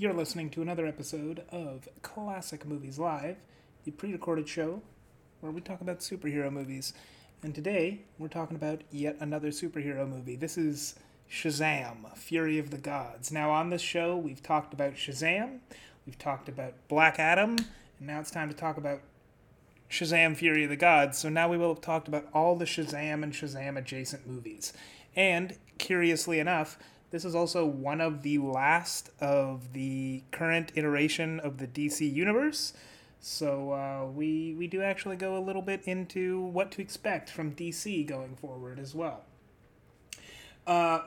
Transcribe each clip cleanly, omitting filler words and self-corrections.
You're listening to another episode of Classic Movies Live, the pre-recorded show where we talk about superhero movies. And today, we're talking about yet another superhero movie. This is Shazam, Fury of the Gods. Now, on this show, we've talked about Shazam, we've talked about Black Adam, and now it's time to talk about Shazam, Fury of the Gods. So now we will have talked about all the Shazam and Shazam-adjacent movies. And, curiously enough, this is also one of the last of the current iteration of the DC Universe. So we do actually go a little bit into what to expect from DC going forward as well.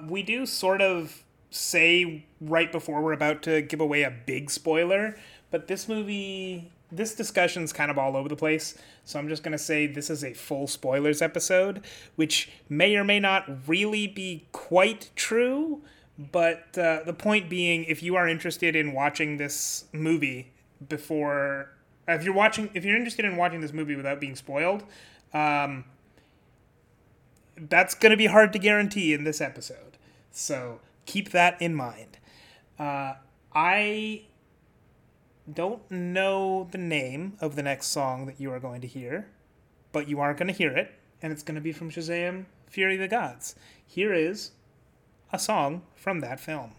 We do sort of say right before we're about to give away a big spoiler, but this movie, this discussion's kind of all over the place. So I'm just going to say this is a full spoilers episode, which may or may not really be quite true. But the point being, if you are interested in watching this movie before, if you're interested in watching this movie without being spoiled, that's going to be hard to guarantee in this episode. So keep that in mind. I don't know the name of the next song that you are going to hear, but you are going to hear it, and it's going to be from Shazam! Fury of the Gods. Here is a song from that film.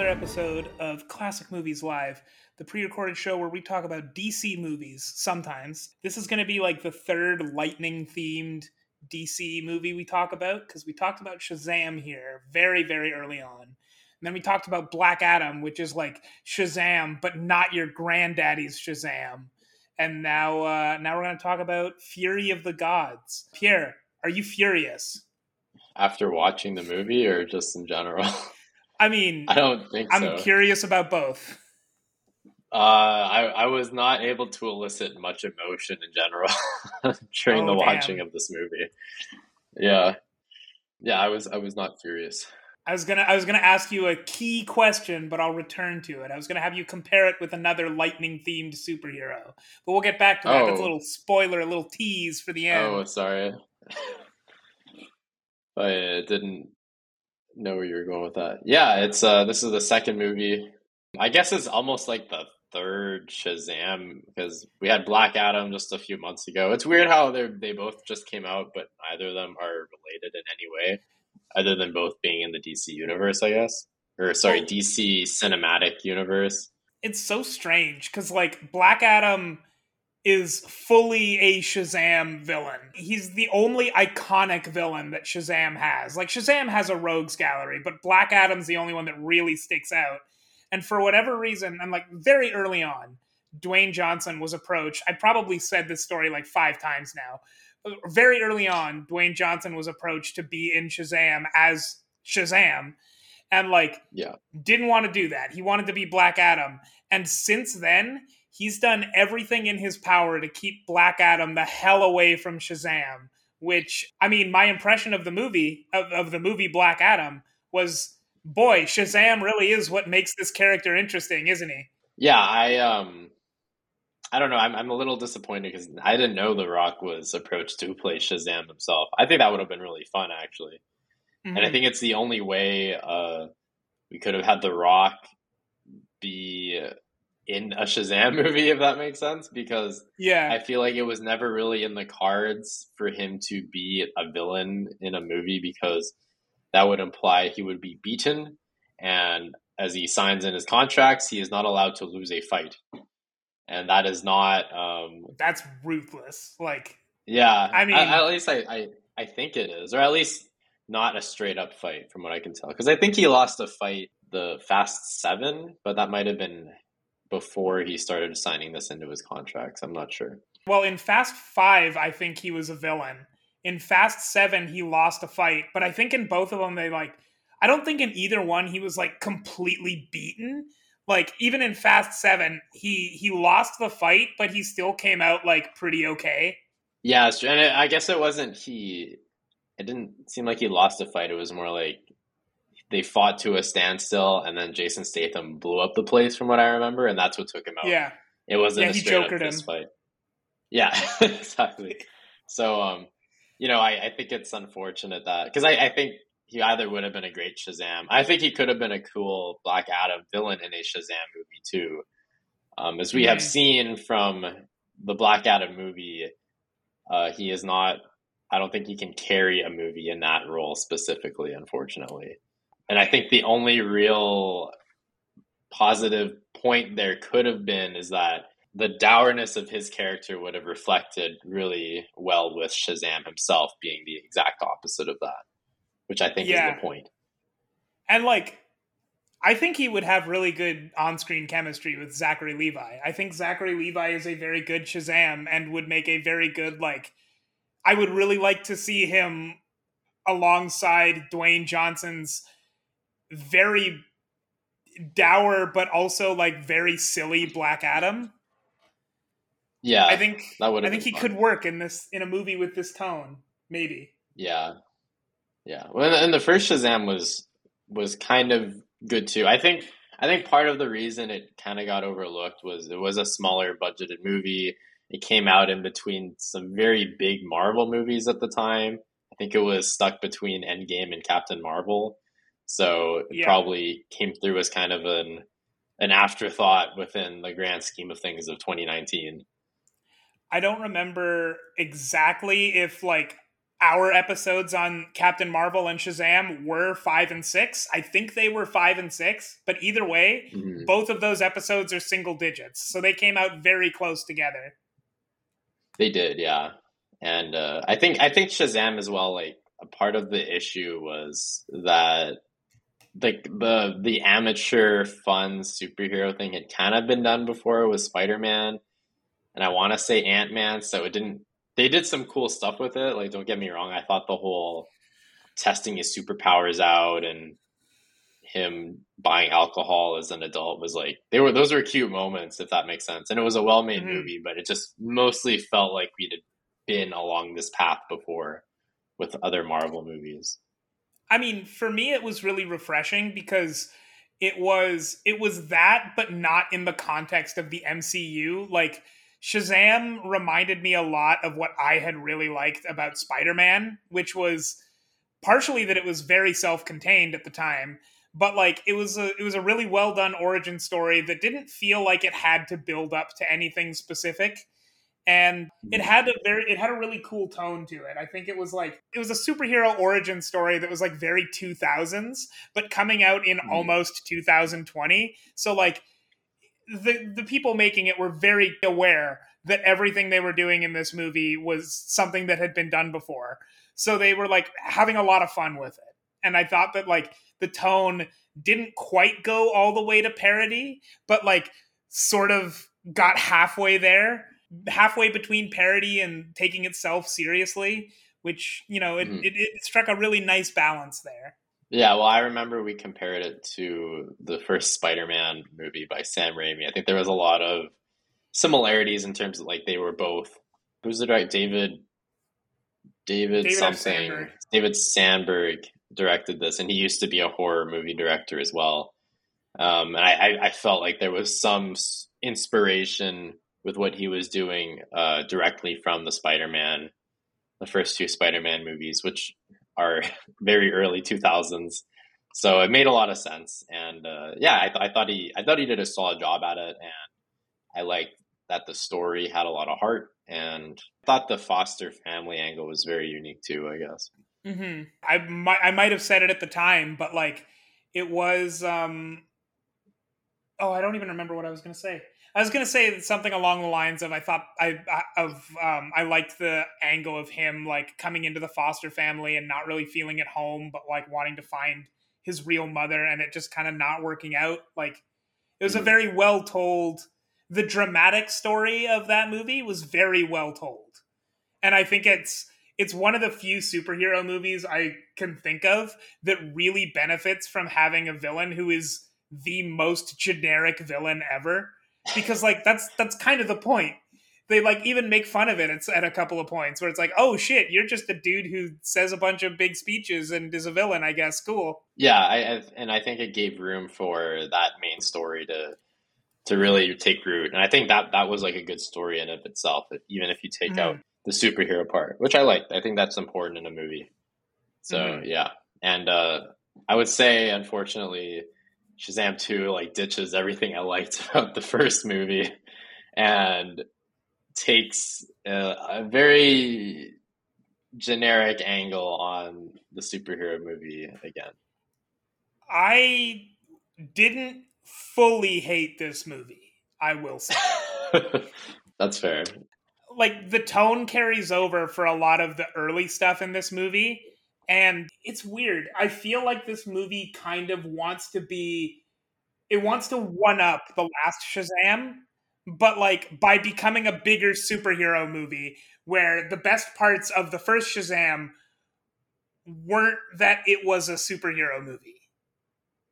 Episode of Classic Movies Live, the pre-recorded show where we talk about DC movies sometimes. This is going to be like the third lightning-themed DC movie we talk about, because we talked about Shazam here very, very early on. And then we talked about Black Adam, which is like Shazam, but not your granddaddy's Shazam. And now we're going to talk about Fury of the Gods. Pierre, are you furious? After watching the movie or just in general? I mean, I don't think so. I'm curious about both. I was not able to elicit much emotion in general during the watching of this movie. Yeah, I was not furious. I was gonna ask you a key question, but I'll return to it. I was gonna have you compare it with another lightning themed superhero, but we'll get back to that. That's a little spoiler, a little tease for the end. Oh, sorry. I didn't know where you were going with that. Yeah, it's this is the second movie. I guess it's almost like the third Shazam, because we had Black Adam just a few months ago. It's weird how they both just came out, but neither of them are related in any way, other than both being in the DC universe, I guess. Or sorry, DC Cinematic Universe. It's so strange, because like Black Adam is fully a Shazam villain. He's the only iconic villain that Shazam has. Like, Shazam has a rogues gallery, but Black Adam's the only one that really sticks out. And for whatever reason, and like very early on, Dwayne Johnson was approached. I probably said this story like 5 times now. Very early on, Dwayne Johnson was approached to be in Shazam as Shazam. And like, didn't want to do that. He wanted to be Black Adam. And since then, he's done everything in his power to keep Black Adam the hell away from Shazam, which, I mean, my impression of the movie, Black Adam, was, boy, Shazam really is what makes this character interesting, isn't he? Yeah, I don't know. I'm a little disappointed because I didn't know The Rock was approached to play Shazam himself. I think that would have been really fun, actually. Mm-hmm. And I think it's the only way we could have had The Rock be in a Shazam movie, if that makes sense, because I feel like it was never really in the cards for him to be a villain in a movie, because that would imply he would be beaten, and as he signs in his contracts, he is not allowed to lose a fight. And that is not... that's ruthless. Like, yeah. I mean... At least I think it is. Or at least not a straight-up fight, from what I can tell. Because I think he lost a fight the Fast 7, but that might have been before he started signing this into his contracts. I'm not sure. Well, in Fast 5, I think he was a villain. In Fast 7, he lost a fight. But I think in both of them, they, like... I don't think in either one he was, like, completely beaten. Like, even in Fast 7, he lost the fight, but he still came out, like, pretty okay. Yeah, and I guess it wasn't it didn't seem like he lost the fight. It was more like they fought to a standstill, and then Jason Statham blew up the place, from what I remember, and that's what took him out. Yeah. It wasn't a straight-up fist fight. Yeah, exactly. So, I think it's unfortunate that... Because I think... He either would have been a great Shazam. I think he could have been a cool Black Adam villain in a Shazam movie too. As we have seen from the Black Adam movie, he is not, I don't think he can carry a movie in that role specifically, unfortunately. And I think the only real positive point there could have been is that the dourness of his character would have reflected really well with Shazam himself being the exact opposite of that. Which I think is the point. And, like, I think he would have really good on-screen chemistry with Zachary Levi. I think Zachary Levi is a very good Shazam and would make a very good, like... I would really like to see him alongside Dwayne Johnson's very dour but also, like, very silly Black Adam. Yeah, I think he could work in a movie with this tone, maybe. Yeah. Yeah, well, and the first Shazam was kind of good too. I think part of the reason it kind of got overlooked was it was a smaller budgeted movie. It came out in between some very big Marvel movies at the time. I think it was stuck between Endgame and Captain Marvel, so it probably came through as kind of an afterthought within the grand scheme of things of 2019. I don't remember exactly if our episodes on Captain Marvel and Shazam were 5 and 6. I think they were 5 and 6, but either way, both of those episodes are single digits. So they came out very close together. They did, yeah. And I think Shazam as well, like, a part of the issue was that the amateur fun superhero thing had kind of been done before with Spider-Man, and I want to say Ant-Man, so it didn't... They did some cool stuff with it. Like, don't get me wrong. I thought the whole testing his superpowers out and him buying alcohol as an adult was those were cute moments, if that makes sense. And it was a well-made movie, but it just mostly felt like we'd been along this path before with other Marvel movies. I mean, for me, it was really refreshing because it was that, but not in the context of the MCU. Like, Shazam reminded me a lot of what I had really liked about Spider-Man, which was partially that it was very self-contained at the time, but it was a really well-done origin story that didn't feel like it had to build up to anything specific, and it had a really cool tone to it. I think it was a superhero origin story that was very 2000s, but coming out in almost 2020. So The people making it were very aware that everything they were doing in this movie was something that had been done before. So they were having a lot of fun with it. And I thought that the tone didn't quite go all the way to parody, but sort of got halfway there, halfway between parody and taking itself seriously, which, it struck a really nice balance there. Yeah, well, I remember we compared it to the first Spider-Man movie by Sam Raimi. I think there was a lot of similarities in terms of, they were both... Who's the director? David something. Sandberg. David Sandberg directed this, and he used to be a horror movie director as well. And I felt like there was some inspiration with what he was doing directly from the first two Spider-Man movies, which... are very early 2000s, so it made a lot of sense. And I thought he did a solid job at it, and I liked that the story had a lot of heart, and I thought the foster family angle was very unique too. I guess I might have said it at the time, but it was Oh, I don't even remember what I was going to say. I was going to say something along the lines of, I liked the angle of him like coming into the foster family and not really feeling at home, but like wanting to find his real mother and it just kind of not working out. Like it was a very well told, the dramatic story of that movie was very well told. And I think it's one of the few superhero movies I can think of that really benefits from having a villain who is the most generic villain ever, because like that's kind of the point. They like even make fun of it. It's at a couple of points where it's like, oh shit, you're just a dude who says a bunch of big speeches and is a villain, I guess. Cool. Yeah. I think it gave room for that main story to really take root. And I think that was like a good story in of itself, even if you take out the superhero part, which I liked. I think that's important in a movie. So yeah. And I would say, unfortunately, Shazam 2 like ditches everything I liked about the first movie and takes a very generic angle on the superhero movie again. I didn't fully hate this movie, I will say. That's fair. Like the tone carries over for a lot of the early stuff in this movie. And it's weird. I feel like this movie kind of wants to one-up the last Shazam, but like by becoming a bigger superhero movie where the best parts of the first Shazam weren't that it was a superhero movie.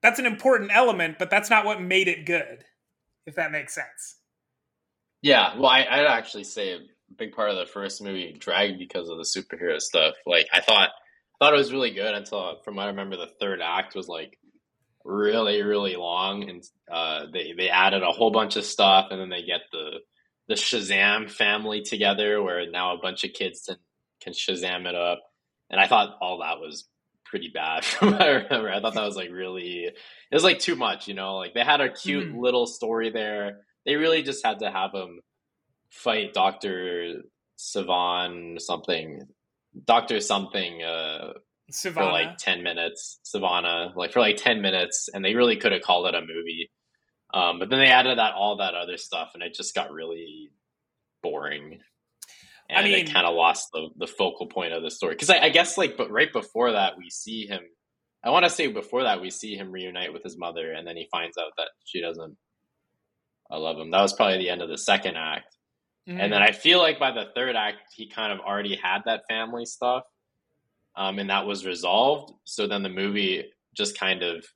That's an important element, but that's not what made it good, if that makes sense. Yeah, well, I'd actually say a big part of the first movie dragged because of the superhero stuff. Like, I thought it was really good until, from what I remember, the third act was like really, really long, and they added a whole bunch of stuff, and then they get the Shazam family together, where now a bunch of kids can Shazam it up, and I thought all that was pretty bad from what I remember. I thought that was like really, it was like too much, you know. Like they had a cute little story there. They really just had to have them fight Dr. Sivana something. Dr. something Sivana. For like 10 minutes. Sivana, like for like 10 minutes. And they really could have called it a movie. But then they added all that other stuff. And it just got really boring. And it kind of lost the focal point of the story. Because I guess like, but right before that, we see him. I want to say before that, we see him reunite with his mother. And then he finds out that she doesn't love him. That was probably the end of the second act. And then I feel like by the third act, he kind of already had that family stuff, and that was resolved. So then the movie just kind of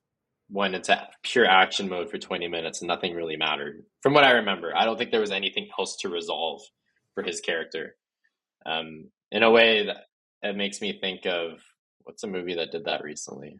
went into pure action mode for 20 minutes and nothing really mattered. From what I remember, I don't think there was anything else to resolve for his character. In a way, it makes me think of, what's a movie that did that recently?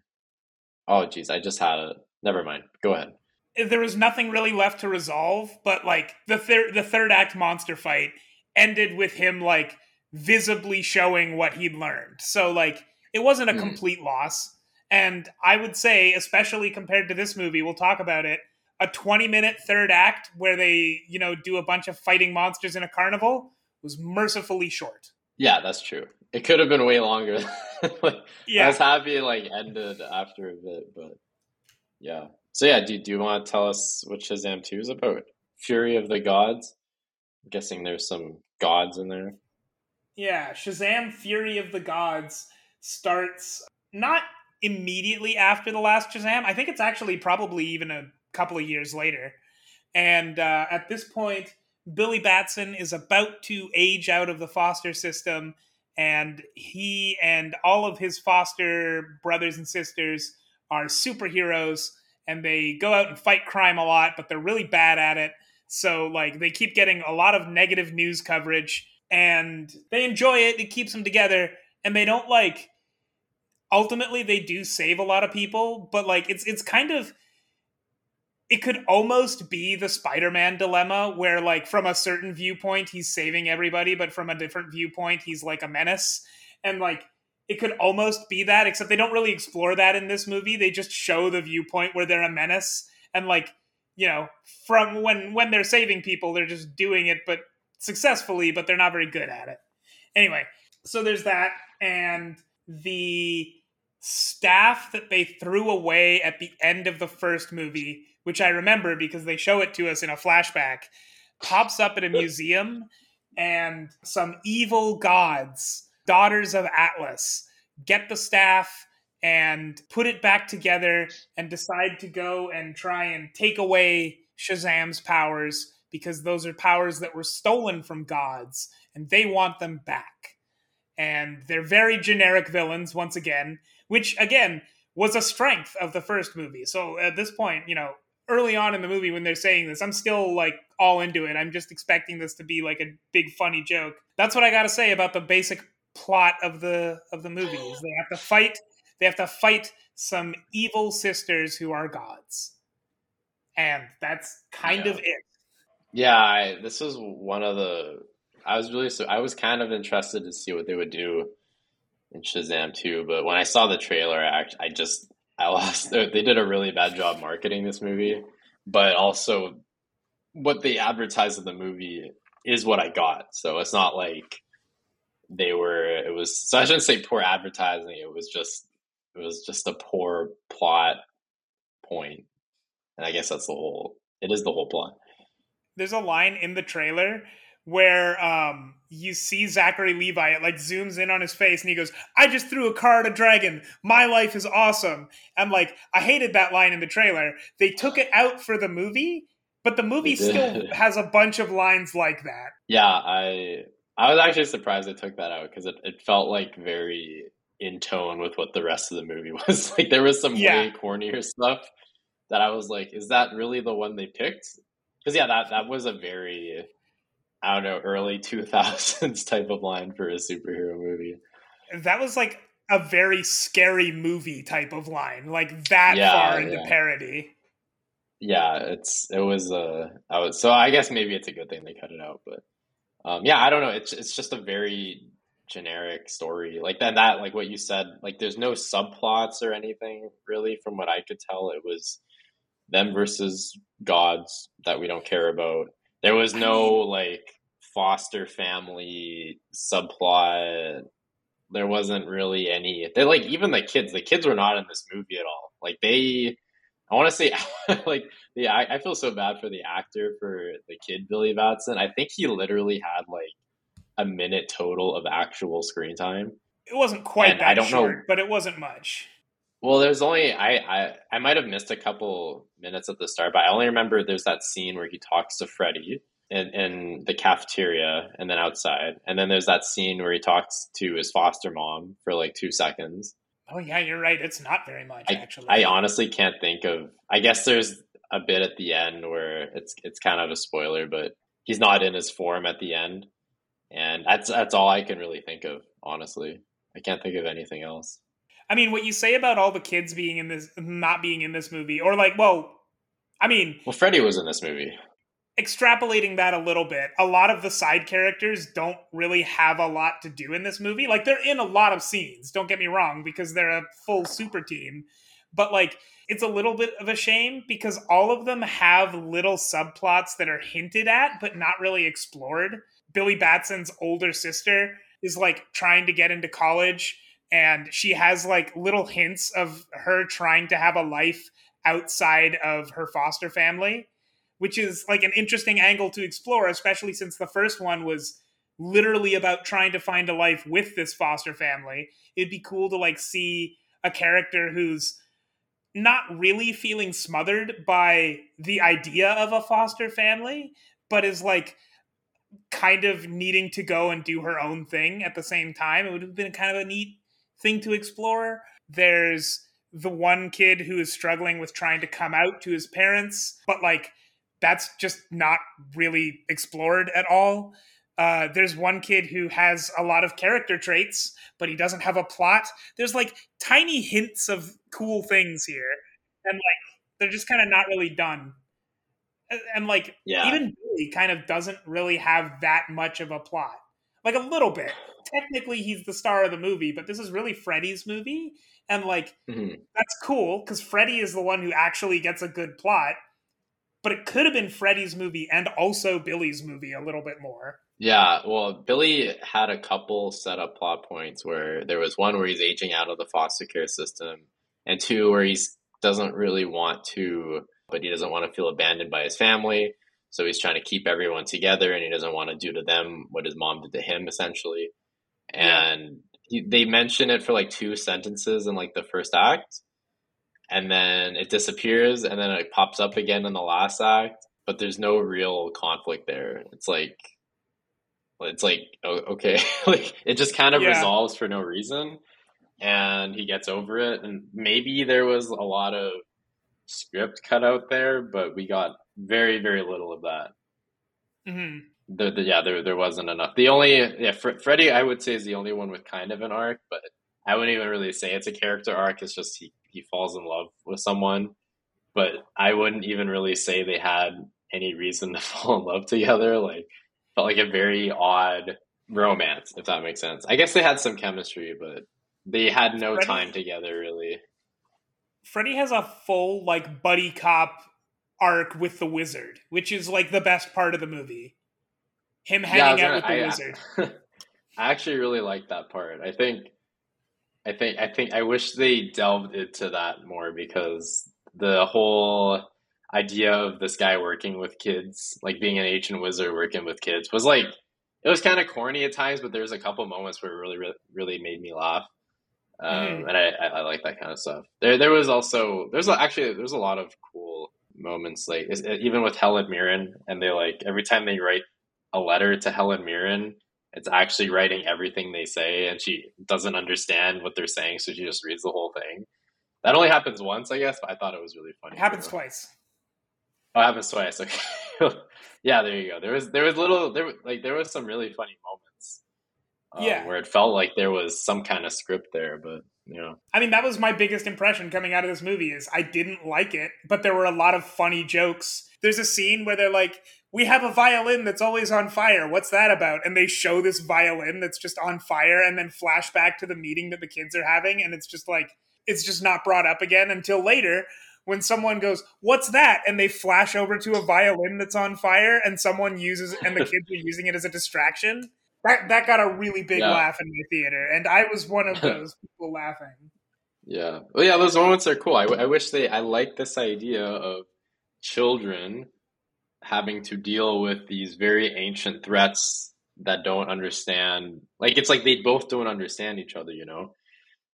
Oh, geez, I just had it. Never mind. Go ahead. There was nothing really left to resolve, but like the third act monster fight ended with him like visibly showing what he'd learned. So like it wasn't a complete loss. And I would say, especially compared to this movie, we'll talk about it, a 20-minute third act where they, you know, do a bunch of fighting monsters in a carnival was mercifully short. Yeah, that's true. It could have been way longer. Yeah. I was happy it like ended after a bit, but yeah. So yeah, do you want to tell us what Shazam 2 is about? Fury of the Gods? I'm guessing there's some gods in there. Yeah, Shazam Fury of the Gods starts not immediately after the last Shazam. I think it's actually probably even a couple of years later. And at this point, Billy Batson is about to age out of the foster system. And he and all of his foster brothers and sisters are superheroes. And they go out and fight crime a lot, but they're really bad at it. So, like, they keep getting a lot of negative news coverage. And they enjoy it. It keeps them together. And they don't, like... Ultimately, they do save a lot of people. But, like, it's kind of... It could almost be the Spider-Man dilemma, where, like, from a certain viewpoint, he's saving everybody. But from a different viewpoint, he's, like, a menace. And, like... It could almost be that, except they don't really explore that in this movie. They just show the viewpoint where they're a menace. And like, you know, from when they're saving people, they're just doing it, but successfully, but they're not very good at it. Anyway, so there's that. And the staff that they threw away at the end of the first movie which I remember because they show it to us in a flashback, pops up at a museum, and some evil gods, daughters of Atlas, get the staff and put it back together and decide to go and try and take away Shazam's powers because those are powers that were stolen from gods and they want them back. And they're very generic villains once again, which again was a strength of the first movie. So at this point, you know, early on in the movie when they're saying this, I'm still like all into it. I'm just expecting this to be like a big funny joke. That's what I got to say about the basic plot of the movie is they have to fight. They have to fight some evil sisters who are gods. And that's kind of it. Yeah, this was one of the... I was kind of interested to see what they would do in Shazam 2, but when I saw the trailer, I lost... They did a really bad job marketing this movie, but also what they advertised in the movie is what I got. So it's not like I shouldn't say poor advertising. It was just a poor plot point. And I guess it is the whole plot. There's a line in the trailer where you see Zachary Levi, it like zooms in on his face and he goes, "I just threw a car at a dragon. My life is awesome." I'm like, I hated that line in the trailer. They took it out for the movie, but the movie still has a bunch of lines like that. Yeah, I was actually surprised they took that out because it felt like very in tone with what the rest of the movie was. Like there was some way cornier stuff that I was like, is that really the one they picked? Because that was a very, I don't know, early 2000s type of line for a superhero movie. That was like a very scary movie type of line, like that far into parody. Yeah, so I guess maybe it's a good thing they cut it out, but I don't know. It's just a very generic story, like that, like what you said, like there's no subplots or anything really. From what I could tell, it was them versus gods that we don't care about. There was no like foster family subplot. There wasn't really any. They like even the kids were not in this movie at all. Like I want to say like I feel so bad for the actor for the kid Billy Batson. I think he literally had like a minute total of actual screen time. It wasn't quite that short, but it wasn't much. Well, there's only I might have missed a couple minutes at the start, but I only remember there's that scene where he talks to Freddie in the cafeteria and then outside, and then there's that scene where he talks to his foster mom for like 2 seconds. Oh yeah, you're right. It's not very much actually. I honestly can't think of. I guess there's a bit at the end where it's kind of a spoiler, but he's not in his form at the end. And that's all I can really think of, honestly. I can't think of anything else. I mean, what you say about all the kids not being in this movie, or like, Freddie was in this movie. Extrapolating that a little bit, a lot of the side characters don't really have a lot to do in this movie. Like, they're in a lot of scenes, don't get me wrong, because they're a full super team. But like, it's a little bit of a shame because all of them have little subplots that are hinted at, but not really explored. Billy Batson's older sister is like trying to get into college, and she has like little hints of her trying to have a life outside of her foster family, which is like an interesting angle to explore, especially since the first one was literally about trying to find a life with this foster family. It'd be cool to like see a character who's not really feeling smothered by the idea of a foster family, but is like kind of needing to go and do her own thing at the same time. It would have been kind of a neat thing to explore. There's the one kid who is struggling with trying to come out to his parents, but like that's just not really explored at all. There's one kid who has a lot of character traits, but he doesn't have a plot. There's like tiny hints of cool things here, and like they're just kind of not really done. And like even Billy kind of doesn't really have that much of a plot. Like a little bit. Technically, he's the star of the movie, but this is really Freddy's movie. And like, that's cool because Freddy is the one who actually gets a good plot. But it could have been Freddy's movie and also Billy's movie a little bit more. Yeah, well, Billy had a couple setup plot points where there was one where he's aging out of the foster care system, and two where he doesn't really want to but he doesn't want to feel abandoned by his family. So he's trying to keep everyone together, and he doesn't want to do to them what his mom did to him, essentially. And they mention it for like two sentences in like the first act, and then it disappears, and then it pops up again in the last act. But there's no real conflict there. It's like okay, like it just kind of resolves for no reason, and he gets over it. And maybe there was a lot of script cut out there, but we got very, very little of that. Mm-hmm. There wasn't enough. The only Freddie, I would say, is the only one with kind of an arc, but I wouldn't even really say it's a character arc. It's just he falls in love with someone, but I wouldn't even really say they had any reason to fall in love together. Like, felt like a very odd romance, if that makes sense. I guess they had some chemistry, but they had no time together really. Freddie has a full like buddy cop arc with the wizard, which is like the best part of the movie. Him hanging out with the wizard. I actually really like that part. I wish they delved into that more, because the whole idea of this guy working with kids, like being an ancient wizard working with kids, was like, it was kind of corny at times, but there's a couple moments where it really made me laugh. And I like that kind of stuff. There's a lot of cool moments, like even with Helen Mirren, and they like every time they write a letter to Helen Mirren, it's actually writing everything they say, and she doesn't understand what they're saying, so she just reads the whole thing. That only happens once, I guess, but I thought it was really funny. It happens twice. Oh, it happens twice. Okay. Yeah, there you go. There was some really funny moments. Where it felt like there was some kind of script there, but I mean, that was my biggest impression coming out of this movie, is I didn't like it, but there were a lot of funny jokes. There's a scene where they're like, we have a violin that's always on fire. What's that about? And they show this violin that's just on fire, and then flashback to the meeting that the kids are having. And it's just like, it's just not brought up again until later, when someone goes, what's that? And they flash over to a violin that's on fire, and someone uses, and the kids are using it as a distraction. That got a really big laugh in my theater, and I was one of those people laughing. Yeah. Well, yeah, those moments are cool. I like this idea of children having to deal with these very ancient threats that don't understand. Like, it's like they both don't understand each other,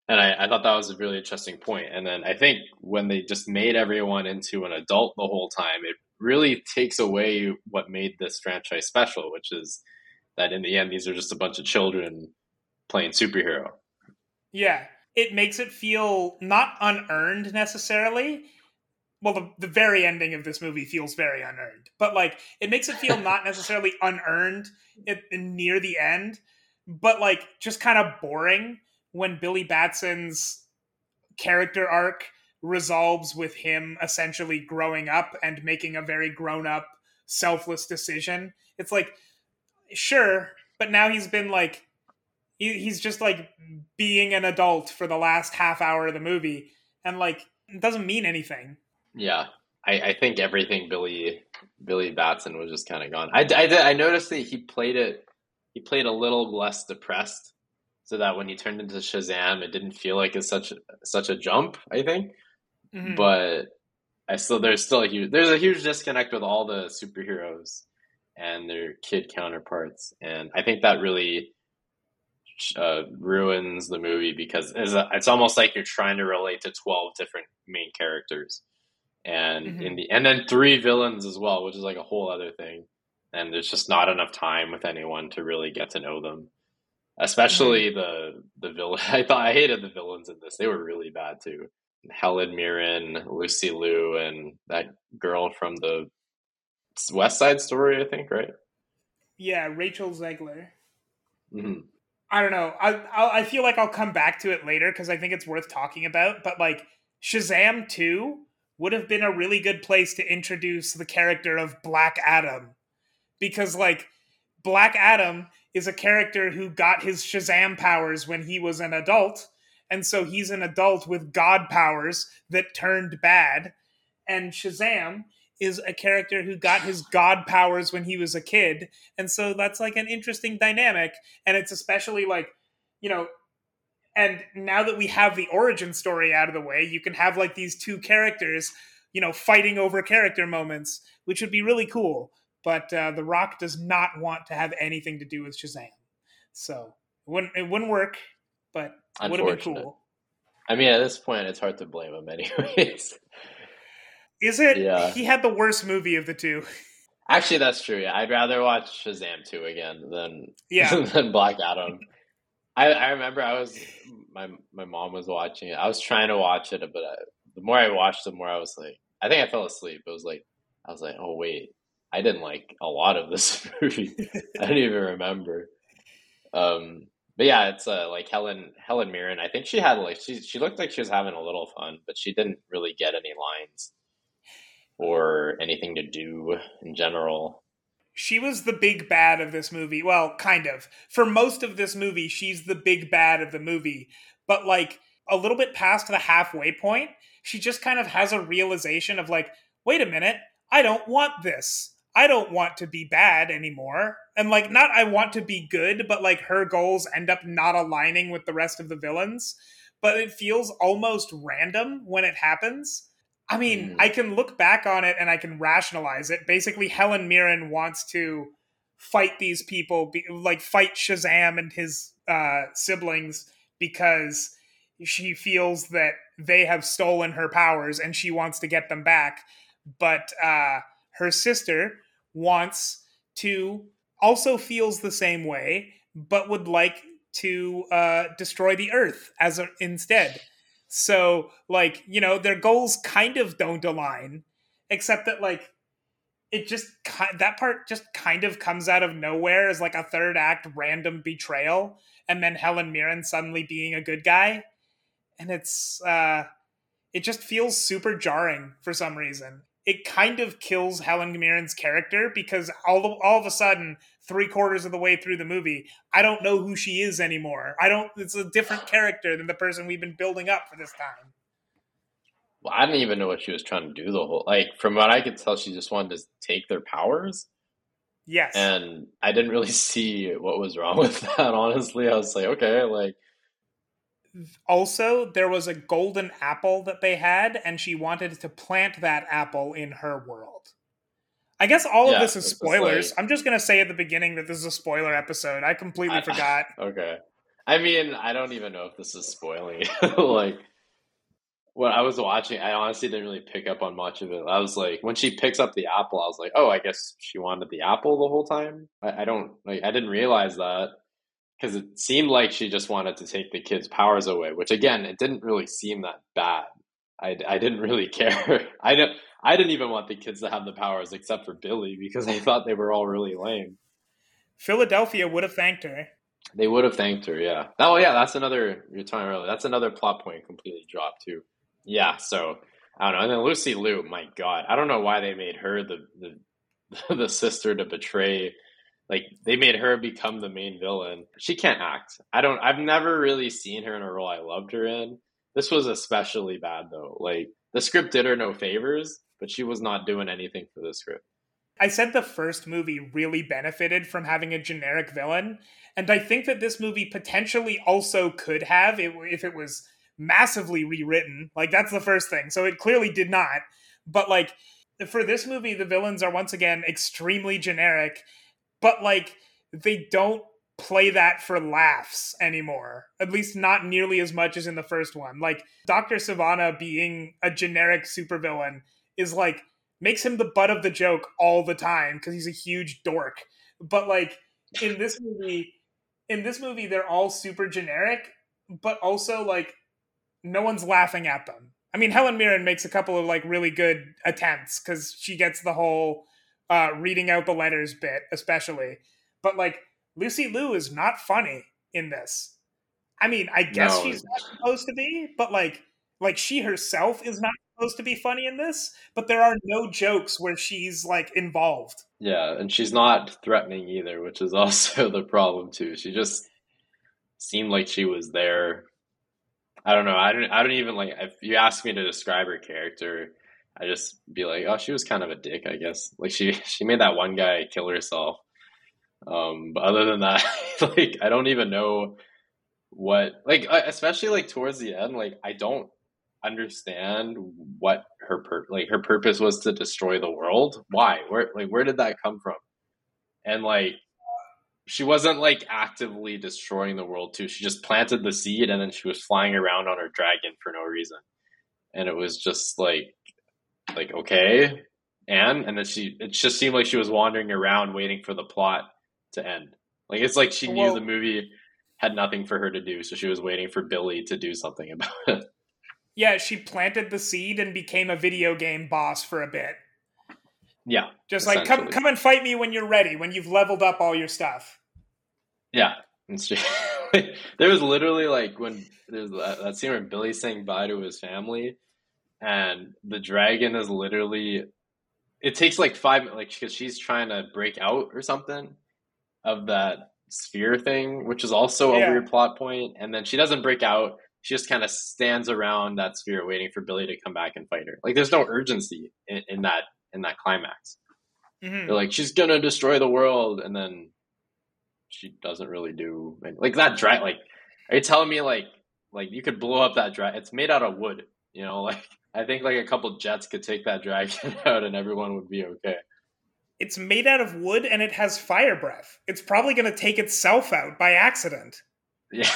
And I thought that was a really interesting point. And then I think when they just made everyone into an adult the whole time, it really takes away what made this franchise special, which is that in the end, these are just a bunch of children playing superhero. Yeah, it makes it feel not unearned necessarily. Well, the very ending of this movie feels very unearned. But like, it makes it feel not necessarily unearned near the end, but like just kind of boring. When Billy Batson's character arc resolves with him essentially growing up and making a very grown-up, selfless decision, it's like, sure, but now he's been like, he's just like being an adult for the last half hour of the movie, and like, it doesn't mean anything. Yeah, I think everything Billy Batson was just kind of gone. I noticed that he played a little less depressed, so that when he turned into Shazam, it didn't feel like it's such a jump, I think. Mm-hmm. But there's a huge disconnect with all the superheroes and their kid counterparts, and I think that really ruins the movie, because it's almost like you're trying to relate to 12 different main characters, and mm-hmm. and then 3 villains as well, which is like a whole other thing, and there's just not enough time with anyone to really get to know them. Especially the villain. I hated the villains in this. They were really bad too. Helen Mirren, Lucy Liu, and that girl from the West Side Story, I think, right? Yeah, Rachel Zegler. Mm-hmm. I don't know. I feel like I'll come back to it later, because I think it's worth talking about. But like, Shazam 2 would have been a really good place to introduce the character of Black Adam, because like, Black Adam is a character who got his Shazam powers when he was an adult. And so he's an adult with God powers that turned bad. And Shazam is a character who got his God powers when he was a kid. And so that's like an interesting dynamic. And it's especially like, and now that we have the origin story out of the way, you can have like these two characters you know, fighting over character moments, which would be really cool. But The Rock does not want to have anything to do with Shazam. So it wouldn't work, but it would have been cool. I mean, at this point, it's hard to blame him anyways. Is it? Yeah. He had the worst movie of the two. Actually, that's true. Yeah, I'd rather watch Shazam 2 again than Black Adam. I remember I was my mom was watching it. I was trying to watch it, but the more I watched, the more I was like, I think I fell asleep. It was like I was like, oh wait, I didn't like a lot of this movie. I don't even remember. But yeah, it's like Helen Mirren. I think she had like she looked like she was having a little fun, but she didn't really get any lines or anything to do in general. She was the big bad of this movie. Well, kind of. For most of this movie, she's the big bad of the movie. But like a little bit past the halfway point, she just kind of has a realization of like, wait a minute, I don't want this. I don't want to be bad anymore. And like, not I want to be good, but like her goals end up not aligning with the rest of the villains. But it feels almost random when it happens. I mean, I can look back on it and I can rationalize it. Basically, Helen Mirren wants to fight these people, fight Shazam and his siblings because she feels that they have stolen her powers and she wants to get them back. But her sister wants to, also feels the same way, but would like to destroy the Earth instead. So, like, you know, their goals kind of don't align, except that, like, it just, that part just kind of comes out of nowhere as, like, a third act random betrayal, and then Helen Mirren suddenly being a good guy. And it's, it just feels super jarring for some reason. It kind of kills Helen Mirren's character because all of a sudden, 3/4 of the way through the movie, I don't know who she is anymore. It's a different character than the person we've been building up for this time. Well, I didn't even know what she was trying to do the whole, like, from what I could tell, she just wanted to take their powers. Yes. And I didn't really see what was wrong with that. Honestly, I was like, okay, like. Also, there was a golden apple that they had, and she wanted to plant that apple in her world. I guess all of this is spoilers. Like, I'm just going to say at the beginning that this is a spoiler episode. I completely forgot. Okay. I mean, I don't even know if this is spoiling. Like, when I was watching, I honestly didn't really pick up on much of it. I was like, when she picks up the apple, I was like, oh, I guess she wanted the apple the whole time. I didn't realize that. Because it seemed like she just wanted to take the kids' powers away, which, again, it didn't really seem that bad. I didn't really care. I didn't even want the kids to have the powers except for Billy because I thought they were all really lame. Philadelphia would have thanked her. They would have thanked her, yeah. Oh, yeah, that's another – you're talking earlier. That's another plot point completely dropped, too. Yeah, so I don't know. And then Lucy Liu, my God. I don't know why they made her the sister to betray – like, they made her become the main villain. She can't act. I've never really seen her in a role I loved her in. This was especially bad, though. Like, the script did her no favors, but she was not doing anything for the script. I said the first movie really benefited from having a generic villain, and I think that this movie potentially also could have, if it was massively rewritten. Like, that's the first thing. So it clearly did not. But, like, for this movie, the villains are, once again, extremely generic. But, like, they don't play that for laughs anymore. At least not nearly as much as in the first one. Like, Dr. Sivana being a generic supervillain is, like, makes him the butt of the joke all the time because he's a huge dork. But, like, in this movie, they're all super generic, but also, like, no one's laughing at them. I mean, Helen Mirren makes a couple of, like, really good attempts because she gets the whole reading out the letters bit, especially. But, like, Lucy Liu is not funny in this. I mean, I guess she's not supposed to be, but, like she herself is not supposed to be funny in this, but there are no jokes where she's, like, involved. Yeah, and she's not threatening either, which is also the problem, too. She just seemed like she was there. I don't know. I don't even, like, if you ask me to describe her character, I just be like, oh, she was kind of a dick, I guess. Like, she made that one guy kill herself. But other than that, like, I don't even know what, like, especially, like, towards the end, like, I don't, understand what her her purpose was to destroy the world. Why? Where did that come from? And like, she wasn't like actively destroying the world too. She just planted the seed and then she was flying around on her dragon for no reason. And it was just like, okay. And then it just seemed like she was wandering around waiting for the plot to end. Like, it's like she knew the movie had nothing for her to do. So she was waiting for Billy to do something about it. Yeah. She planted the seed and became a video game boss for a bit. Yeah. Just like, come and fight me when you're ready, when you've leveled up all your stuff. Yeah. There was literally like when there's that scene where Billy's saying bye to his family and the dragon is literally, it takes like 5 minutes, like, because she's trying to break out or something of that sphere thing, which is also a weird plot point. And then she doesn't break out. She just kind of stands around that sphere waiting for Billy to come back and fight her. Like, there's no urgency in that climax. Mm-hmm. They're like, she's gonna destroy the world, and then she doesn't really do anything. Like that dragon, like, are you telling me like you could blow up that dragon? It's made out of wood, you know, like I think like a couple jets could take that dragon out and everyone would be okay. It's made out of wood and it has fire breath. It's probably gonna take itself out by accident. Yeah.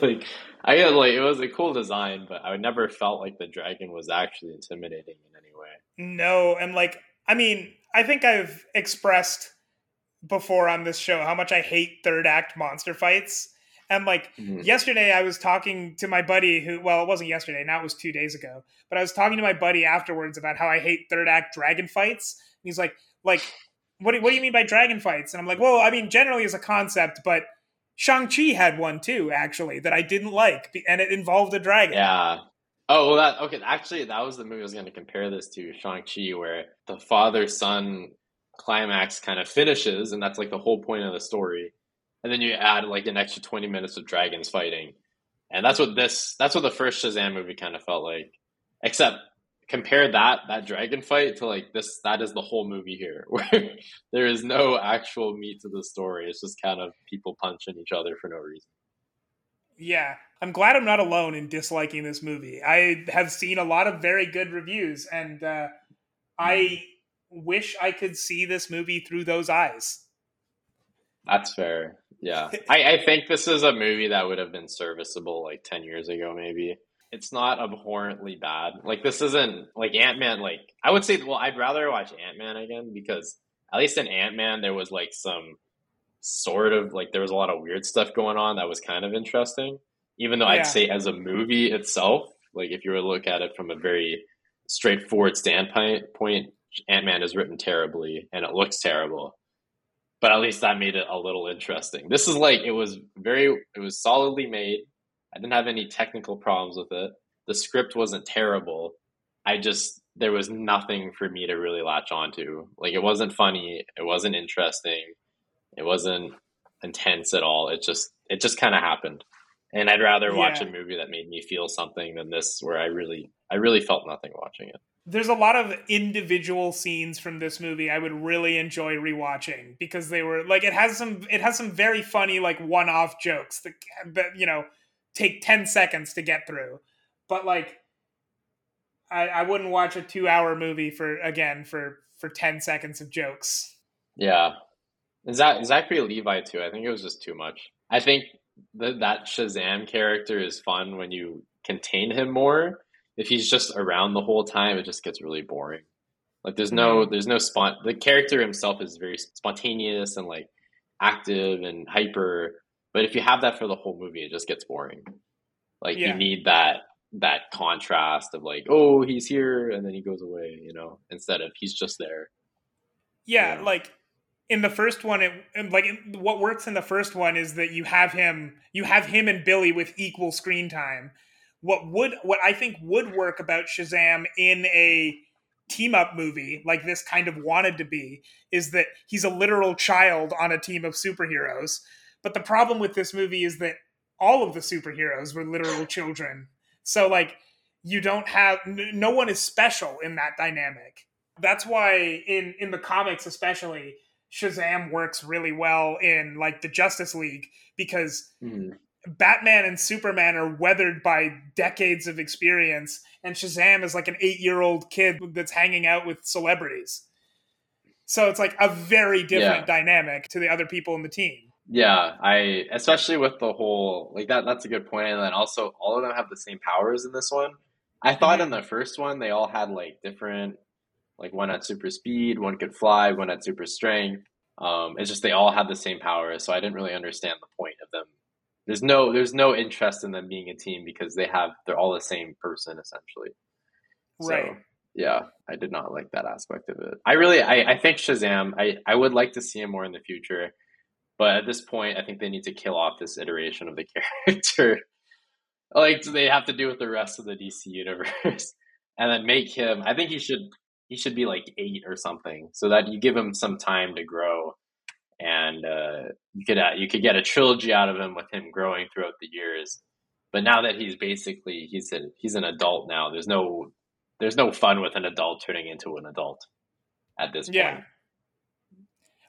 Like, I guess, like, it was a cool design, but I never felt like the dragon was actually intimidating in any way. No, and like, I mean, I think I've expressed before on this show how much I hate third act monster fights. And like, yesterday I was talking to my buddy who, well, it wasn't yesterday, now it was 2 days ago, but I was talking to my buddy afterwards about how I hate third act dragon fights. And he's like, what do you mean by dragon fights? And I'm like, well, I mean, generally as a concept, but Shang-Chi had one too, actually, that I didn't like, and it involved a dragon. Yeah. Oh, well, actually, that was the movie I was going to compare this to, Shang-Chi, where the father-son climax kind of finishes, and that's like the whole point of the story. And then you add like an extra 20 minutes of dragons fighting. And that's what the first Shazam movie kind of felt like. Except compare that dragon fight to like this, that is the whole movie here, where there is no actual meat to the story. It's just kind of people punching each other for no reason. Yeah. I'm glad I'm not alone in disliking this movie. I have seen a lot of very good reviews, and I wish I could see this movie through those eyes. That's fair. Yeah. I think this is a movie that would have been serviceable like 10 years ago, maybe. It's not abhorrently bad. Like, this isn't like Ant-Man. Like, I would say, well, I'd rather watch Ant-Man again, because at least in Ant-Man, there was like some sort of like, there was a lot of weird stuff going on that was kind of interesting, even though I'd say as a movie itself, like if you were to look at it from a very straightforward standpoint, Ant-Man is written terribly and it looks terrible, but at least that made it a little interesting. This is like, it was solidly made. I didn't have any technical problems with it. The script wasn't terrible. There was nothing for me to really latch onto. Like, it wasn't funny. It wasn't interesting. It wasn't intense at all. It just kind of happened. And I'd rather watch a movie that made me feel something than this, where I really felt nothing watching it. There's a lot of individual scenes from this movie I would really enjoy rewatching, because they were like, it has some very funny, like, one-off jokes that you know, take 10 seconds to get through. But like, I wouldn't watch a 2-hour movie for 10 seconds of jokes. Yeah. Zachary Levi too. I think it was just too much. I think that Shazam character is fun when you contain him more. If he's just around the whole time, it just gets really boring. Like, the character himself is very spontaneous and like active and hyper. But if you have that for the whole movie, it just gets boring. Like, you need that contrast of like, oh, he's here and then he goes away, you know, instead of he's just there. Yeah, you know? Like, in the first one, what works in the first one is that you have him and Billy with equal screen time. What I think would work about Shazam in a team-up movie like this kind of wanted to be is that he's a literal child on a team of superheroes. But the problem with this movie is that all of the superheroes were literal children. So like, you don't have, no one is special in that dynamic. That's why in the comics especially, Shazam works really well in like the Justice League, because Batman and Superman are weathered by decades of experience, and Shazam is like an 8-year-old kid that's hanging out with celebrities. So it's like a very different dynamic to the other people in the team. Yeah, I especially with the whole like that's a good point. And then also all of them have the same powers in this one. I thought in the first one they all had like different, like one had super speed, one could fly, one had super strength. It's just they all had the same powers, so I didn't really understand the point of them. There's no interest in them being a team because they're all the same person essentially. Right. So, yeah, I did not like that aspect of it. I think Shazam, I would like to see him more in the future, but at this point, I think they need to kill off this iteration of the character. Like they have to do with the rest of the DC universe, and then make him. I think he should be like 8 or something, so that you give him some time to grow, and you could get a trilogy out of him with him growing throughout the years. But now that he's an adult now, there's no fun with an adult turning into an adult at this point.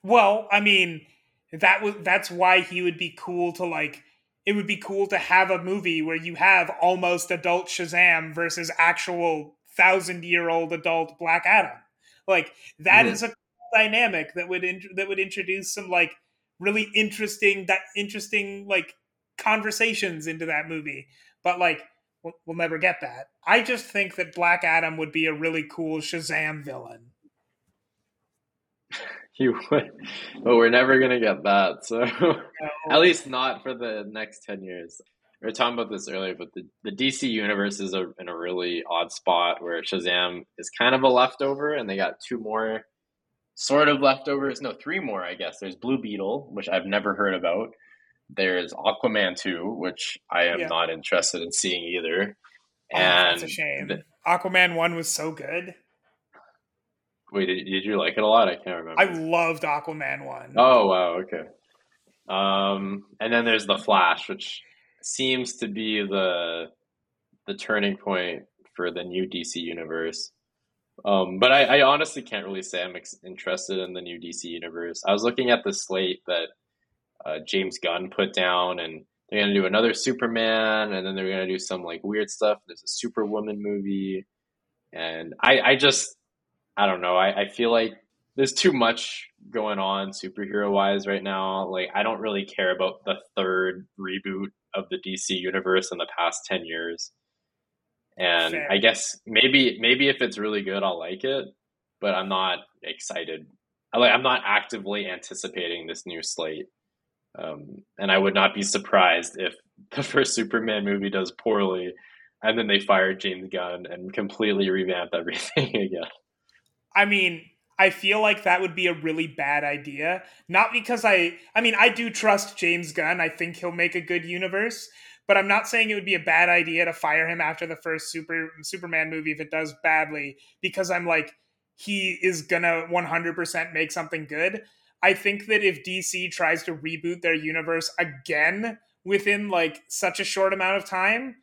Well, I mean, that's why he would be cool to like, it would be cool to have a movie where you have almost adult Shazam versus actual 1,000-year-old adult Black Adam. Like that is a cool dynamic that would introduce some like really interesting like conversations into that movie. But like, we'll never get that. I just think that Black Adam would be a really cool Shazam villain. He would, but we're never going to get that. So at least not for the next 10 years. We were talking about this earlier, but the DC universe is in a really odd spot where Shazam is kind of a leftover, and they got 2 more sort of leftovers. No, 3 more, I guess. There's Blue Beetle, which I've never heard about. There's Aquaman 2, which I am not interested in seeing either. And that's a shame. Aquaman 1 was so good. Wait, did you like it a lot? I can't remember. I loved Aquaman 1. Oh, wow, okay. And then there's The Flash, which seems to be the turning point for the new DC universe. But I honestly can't really say I'm interested in the new DC universe. I was looking at the slate that James Gunn put down, and they're going to do another Superman, and then they're going to do some like weird stuff. There's a Superwoman movie, and I don't know. I feel like there's too much going on superhero wise right now. Like I don't really care about the third reboot of the DC universe in the past 10 years. And fair. I guess maybe if it's really good, I'll like it, but I'm not excited. I'm not actively anticipating this new slate. And I would not be surprised if the first Superman movie does poorly and then they fire James Gunn and completely revamp everything again. I mean, I feel like that would be a really bad idea. Not because I do trust James Gunn. I think he'll make a good universe, but I'm not saying it would be a bad idea to fire him after the first Superman movie if it does badly, because I'm like, he is going to 100% make something good. I think that if DC tries to reboot their universe again within like such a short amount of time,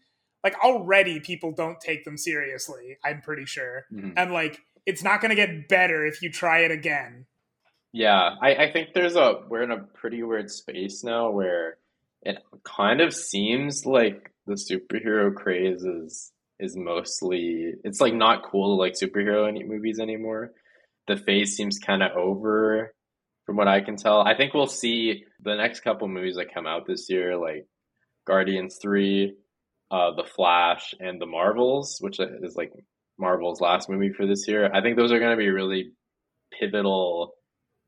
like already people don't take them seriously, I'm pretty sure. Mm-hmm. And like, it's not going to get better if you try it again. Yeah, I think we're in a pretty weird space now where it kind of seems like the superhero craze is mostly, it's like not cool to like superhero movies anymore. The phase seems kind of over from what I can tell. I think we'll see the next couple movies that come out this year, like Guardians 3, The Flash, and The Marvels, which is like Marvel's last movie for this year. I think those are going to be really pivotal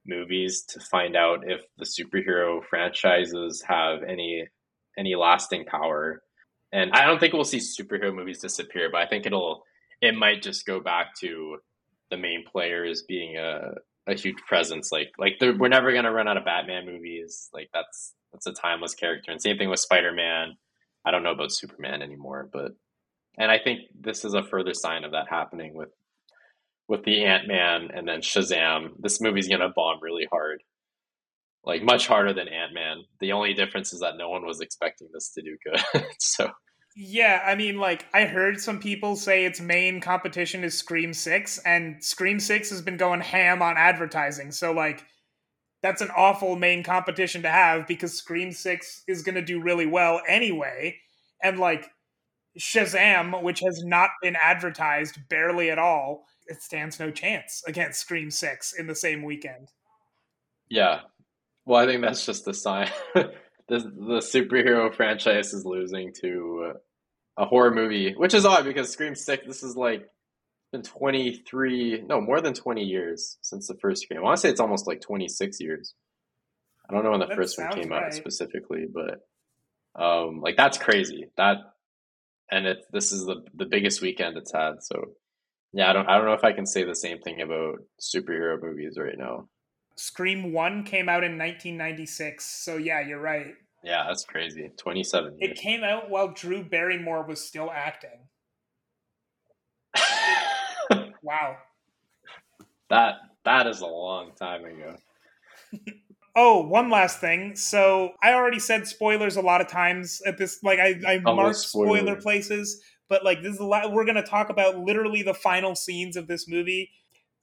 movies to find out if the superhero franchises have any lasting power. And I don't think we'll see superhero movies disappear, but I think it might just go back to the main players being a huge presence. Like we're never going to run out of Batman movies. Like that's a timeless character. And same thing with Spider-Man. I don't know about Superman anymore, but. And I think this is a further sign of that happening with the Ant-Man and then Shazam. This movie's going to bomb really hard, like much harder than Ant-Man. The only difference is that no one was expecting this to do good. So yeah, I mean, like I heard some people say its main competition is Scream 6, and Scream 6 has been going ham on advertising. So like that's an awful main competition to have, because Scream 6 is going to do really well anyway. And like Shazam, which has not been advertised barely at all, it stands no chance against Scream 6 in the same weekend. Yeah. Well, I think that's just a sign. The superhero franchise is losing to a horror movie, which is odd because Scream 6, this is like been 23, no, more than 20 years since the first Scream. I want to say it's almost like 26 years. I don't know when the first one came out specifically, but like that's crazy. That, and it, this is the biggest weekend it's had. So yeah, I don't know if I can say the same thing about superhero movies right now. Scream 1 came out in 1996, so yeah, you're right. Yeah, that's crazy. 27 years. It came out while Drew Barrymore was still acting. Wow. That is a long time ago. Oh, one last thing. So I already said spoilers a lot of times at this. Like I marked spoiler places, but like this is a lot. We're gonna talk about literally the final scenes of this movie.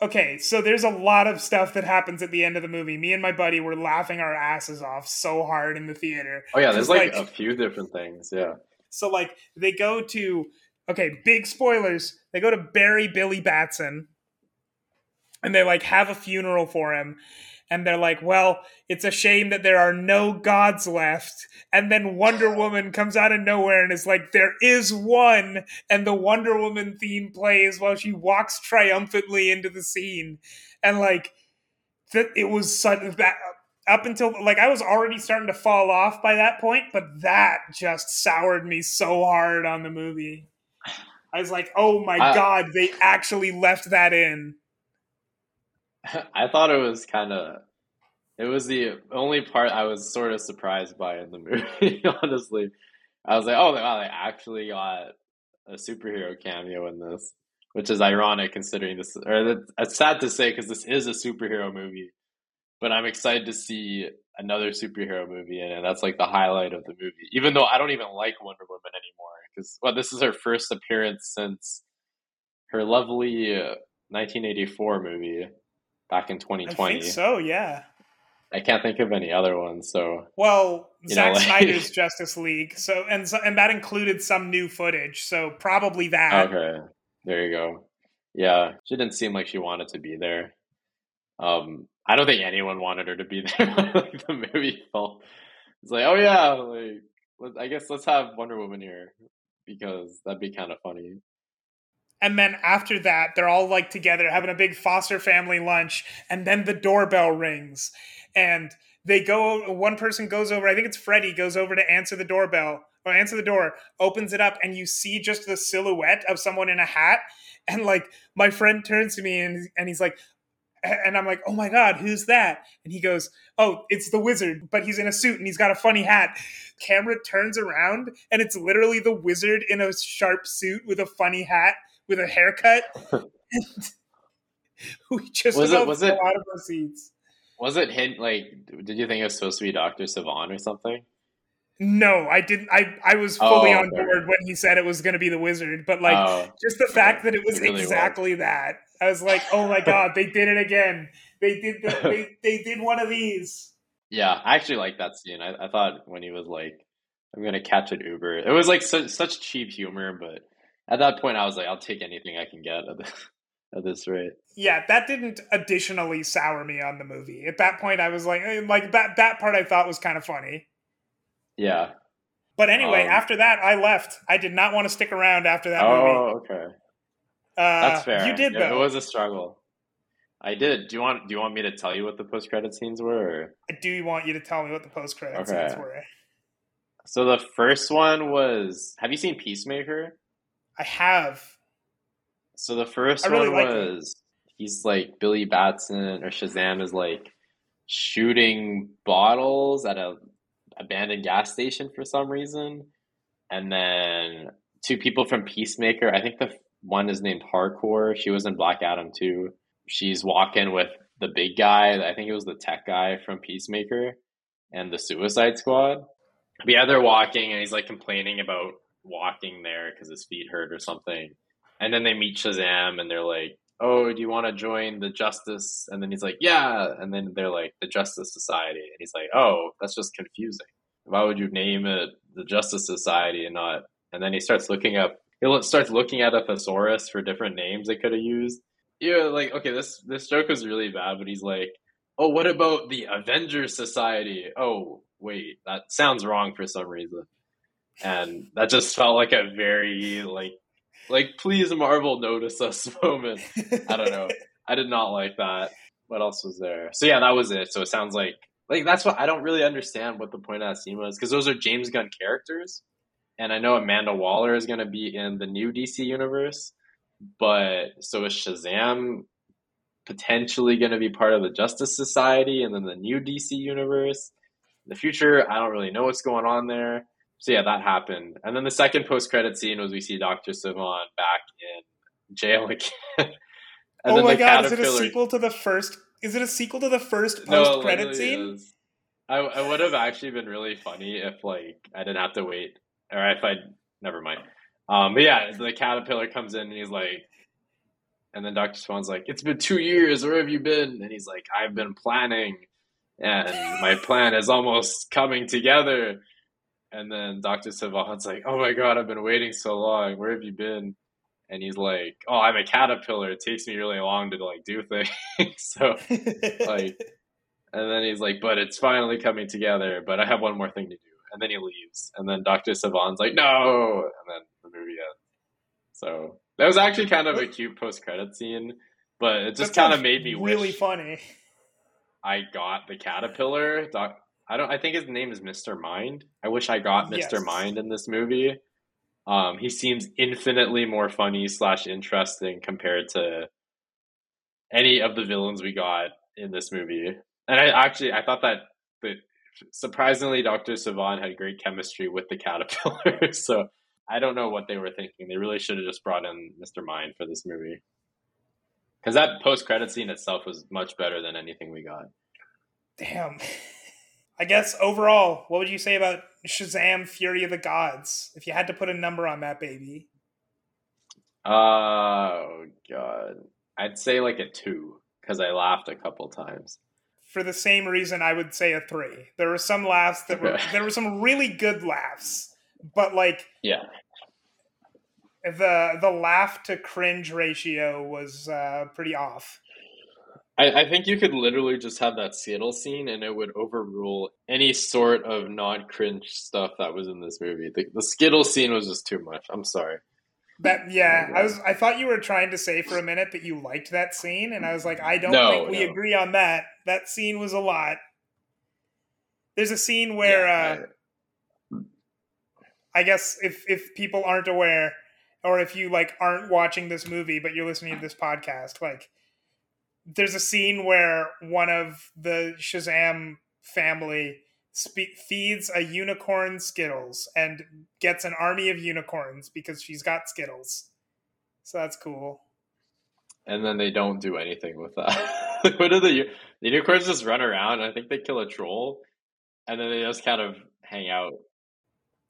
Okay, so there's a lot of stuff that happens at the end of the movie. Me and my buddy were laughing our asses off so hard in the theater. Oh yeah, there's like a few different things, yeah. So like they go to, okay, big spoilers. They go to bury Billy Batson and they like have a funeral for him. And they're like, well, it's a shame that there are no gods left. And then Wonder Woman comes out of nowhere and is like, there is one. And the Wonder Woman theme plays while she walks triumphantly into the scene. And like, it was sudden that up until like I was already starting to fall off by that point, but that just soured me so hard on the movie. I was like, oh my God, they actually left that in. I thought it was it was the only part I was sort of surprised by in the movie, honestly. I was like, oh, wow, they actually got a superhero cameo in this, which is ironic considering this, or it's sad to say because this is a superhero movie, but I'm excited to see another superhero movie in it. That's like the highlight of the movie, even though I don't even like Wonder Woman anymore because, well, this is her first appearance since her lovely 1984 movie. Back in 2020. I think so, yeah. I can't think of any other ones, so... Well, Zack Snyder's Justice League, so that included some new footage, so probably that. Okay, there you go. Yeah, she didn't seem like she wanted to be there. I don't think anyone wanted her to be there. Like, the movie felt... It's like, oh yeah, like, I guess let's have Wonder Woman here, because that'd be kind of funny. And then after that, they're all like together having a big foster family lunch. And then the doorbell rings and they go, one person goes over, I think it's Freddie, goes over to answer the door, opens it up. And you see just the silhouette of someone in a hat. And like my friend turns to me and he's like, and I'm like, oh my God, who's that? And he goes, oh, it's the wizard, but he's in a suit and he's got a funny hat. Camera turns around and it's literally the wizard in a sharp suit with a funny hat. With a haircut, and we just was it a lot of our seats. Was it hint? Like, did you think it was supposed to be Dr. Sivana or something? No, I didn't. I was fully on board when he said it was going to be the wizard, but like just the fact that it was really exactly worked. That, I was like, oh my God, they did it again. They did. They did one of these. Yeah, I actually like that scene. I thought when he was like, "I'm going to catch an Uber," it was like such cheap humor, but. At that point, I was like, I'll take anything I can get at this rate. Yeah, that didn't additionally sour me on the movie. At that point, I was like that part I thought was kind of funny. Yeah. But anyway, after that, I left. I did not want to stick around after that movie. Oh, okay. That's fair. You did, yeah, though. It was a struggle. I did. Do you want me to tell you what the post-credit scenes were? Or? I do want you to tell me what the post-credit scenes were. So the first one was... Have you seen Peacemaker? I have. So the first one was, he's like Billy Batson or Shazam is like shooting bottles at a abandoned gas station for some reason. And then two people from Peacemaker, I think the one is named Hardcore. She was in Black Adam too. She's walking with the big guy. I think it was the tech guy from Peacemaker and the Suicide Squad. But yeah, they're walking and he's like complaining about walking there because his feet hurt or something, and then they meet Shazam and they're like, oh, do you want to join the Justice? And then he's like, yeah. And then they're like, the Justice Society. And he's like, oh, that's just confusing. Why would you name it the Justice Society and not? And then he starts looking up. He starts looking at a thesaurus for different names they could have used. Yeah, like, okay, this joke was really bad, but he's like, oh, what about the Avengers Society? Oh, wait, that sounds wrong for some reason. And that just felt like a very, like, please, Marvel, notice us moment. I don't know. I did not like that. What else was there? So, yeah, that was it. So it sounds like, that's what I don't really understand what the point of that scene was, because those are James Gunn characters. And I know Amanda Waller is going to be in the new DC Universe, but so is Shazam potentially going to be part of the Justice Society and then the new DC Universe? In the future, I don't really know what's going on there. So yeah, that happened. And then the second post-credit scene was we see Dr. Sivana back in jail again. Oh my God, is it a sequel to the first post-credit scene? I would have actually been really funny if I didn't have to wait. Or if I never mind. But yeah, the caterpillar comes in and he's like, and then Dr. Swan's like, it's been 2 years, where have you been? And he's like, I've been planning and my plan is almost coming together. And then Dr. Sivana's like, oh my God, I've been waiting so long. Where have you been? And he's like, oh, I'm a caterpillar. It takes me really long to do things. So and then he's like, but it's finally coming together, but I have one more thing to do. And then he leaves. And then Dr. Sivana's like, no. And then the movie ends. So that was actually kind of a cute post-credit scene, but it just kind of made me wish. Really funny. I got the caterpillar. I think his name is Mr. Mind. I wish I got Mr. Mind in this movie. He seems infinitely more funny / interesting compared to any of the villains we got in this movie. And I thought that surprisingly, Dr. Sivana had great chemistry with the caterpillar, so I don't know what they were thinking. They really should have just brought in Mr. Mind for this movie, because that post-credit scene itself was much better than anything we got. Damn. I guess overall, what would you say about Shazam: Fury of the Gods? If you had to put a number on that baby. Oh, God. I'd say a 2, because I laughed a couple times. For the same reason, I would say a 3. There were some laughs that were there were some really good laughs, but the laugh to cringe ratio was pretty off. I think you could literally just have that Skittles scene, and it would overrule any sort of non-cringe stuff that was in this movie. The Skittles scene was just too much. I'm sorry. I thought you were trying to say for a minute that you liked that scene, and I was like, I don't think we agree on that. That scene was a lot. There's a scene where, I guess if people aren't aware, or if you aren't watching this movie but you're listening to this podcast, there's a scene where one of the Shazam family feeds a unicorn Skittles and gets an army of unicorns because she's got Skittles. So that's cool. And then they don't do anything with that. What do the unicorns just run around? I think they kill a troll and then they just kind of hang out.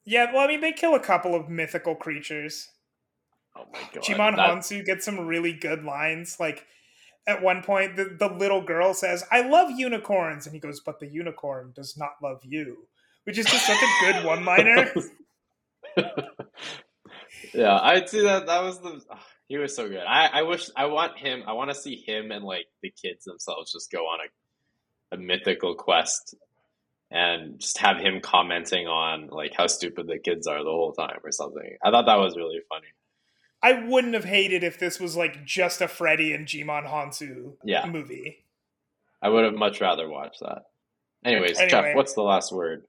Yeah, well, I mean, they kill a couple of mythical creatures. Oh my God. Djimon Hounsou gets some really good lines. At one point, the little girl says, I love unicorns. And he goes, but the unicorn does not love you. Which is just such a good one-liner. Yeah, I'd see that. That was he was so good. I want to see him and the kids themselves just go on a mythical quest and just have him commenting on how stupid the kids are the whole time or something. I thought that was really funny. I wouldn't have hated if this was just a Freddie and Djimon Hounsou movie. I would have much rather watched that. Anyways, Jeff, what's the last word?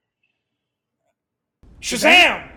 Shazam!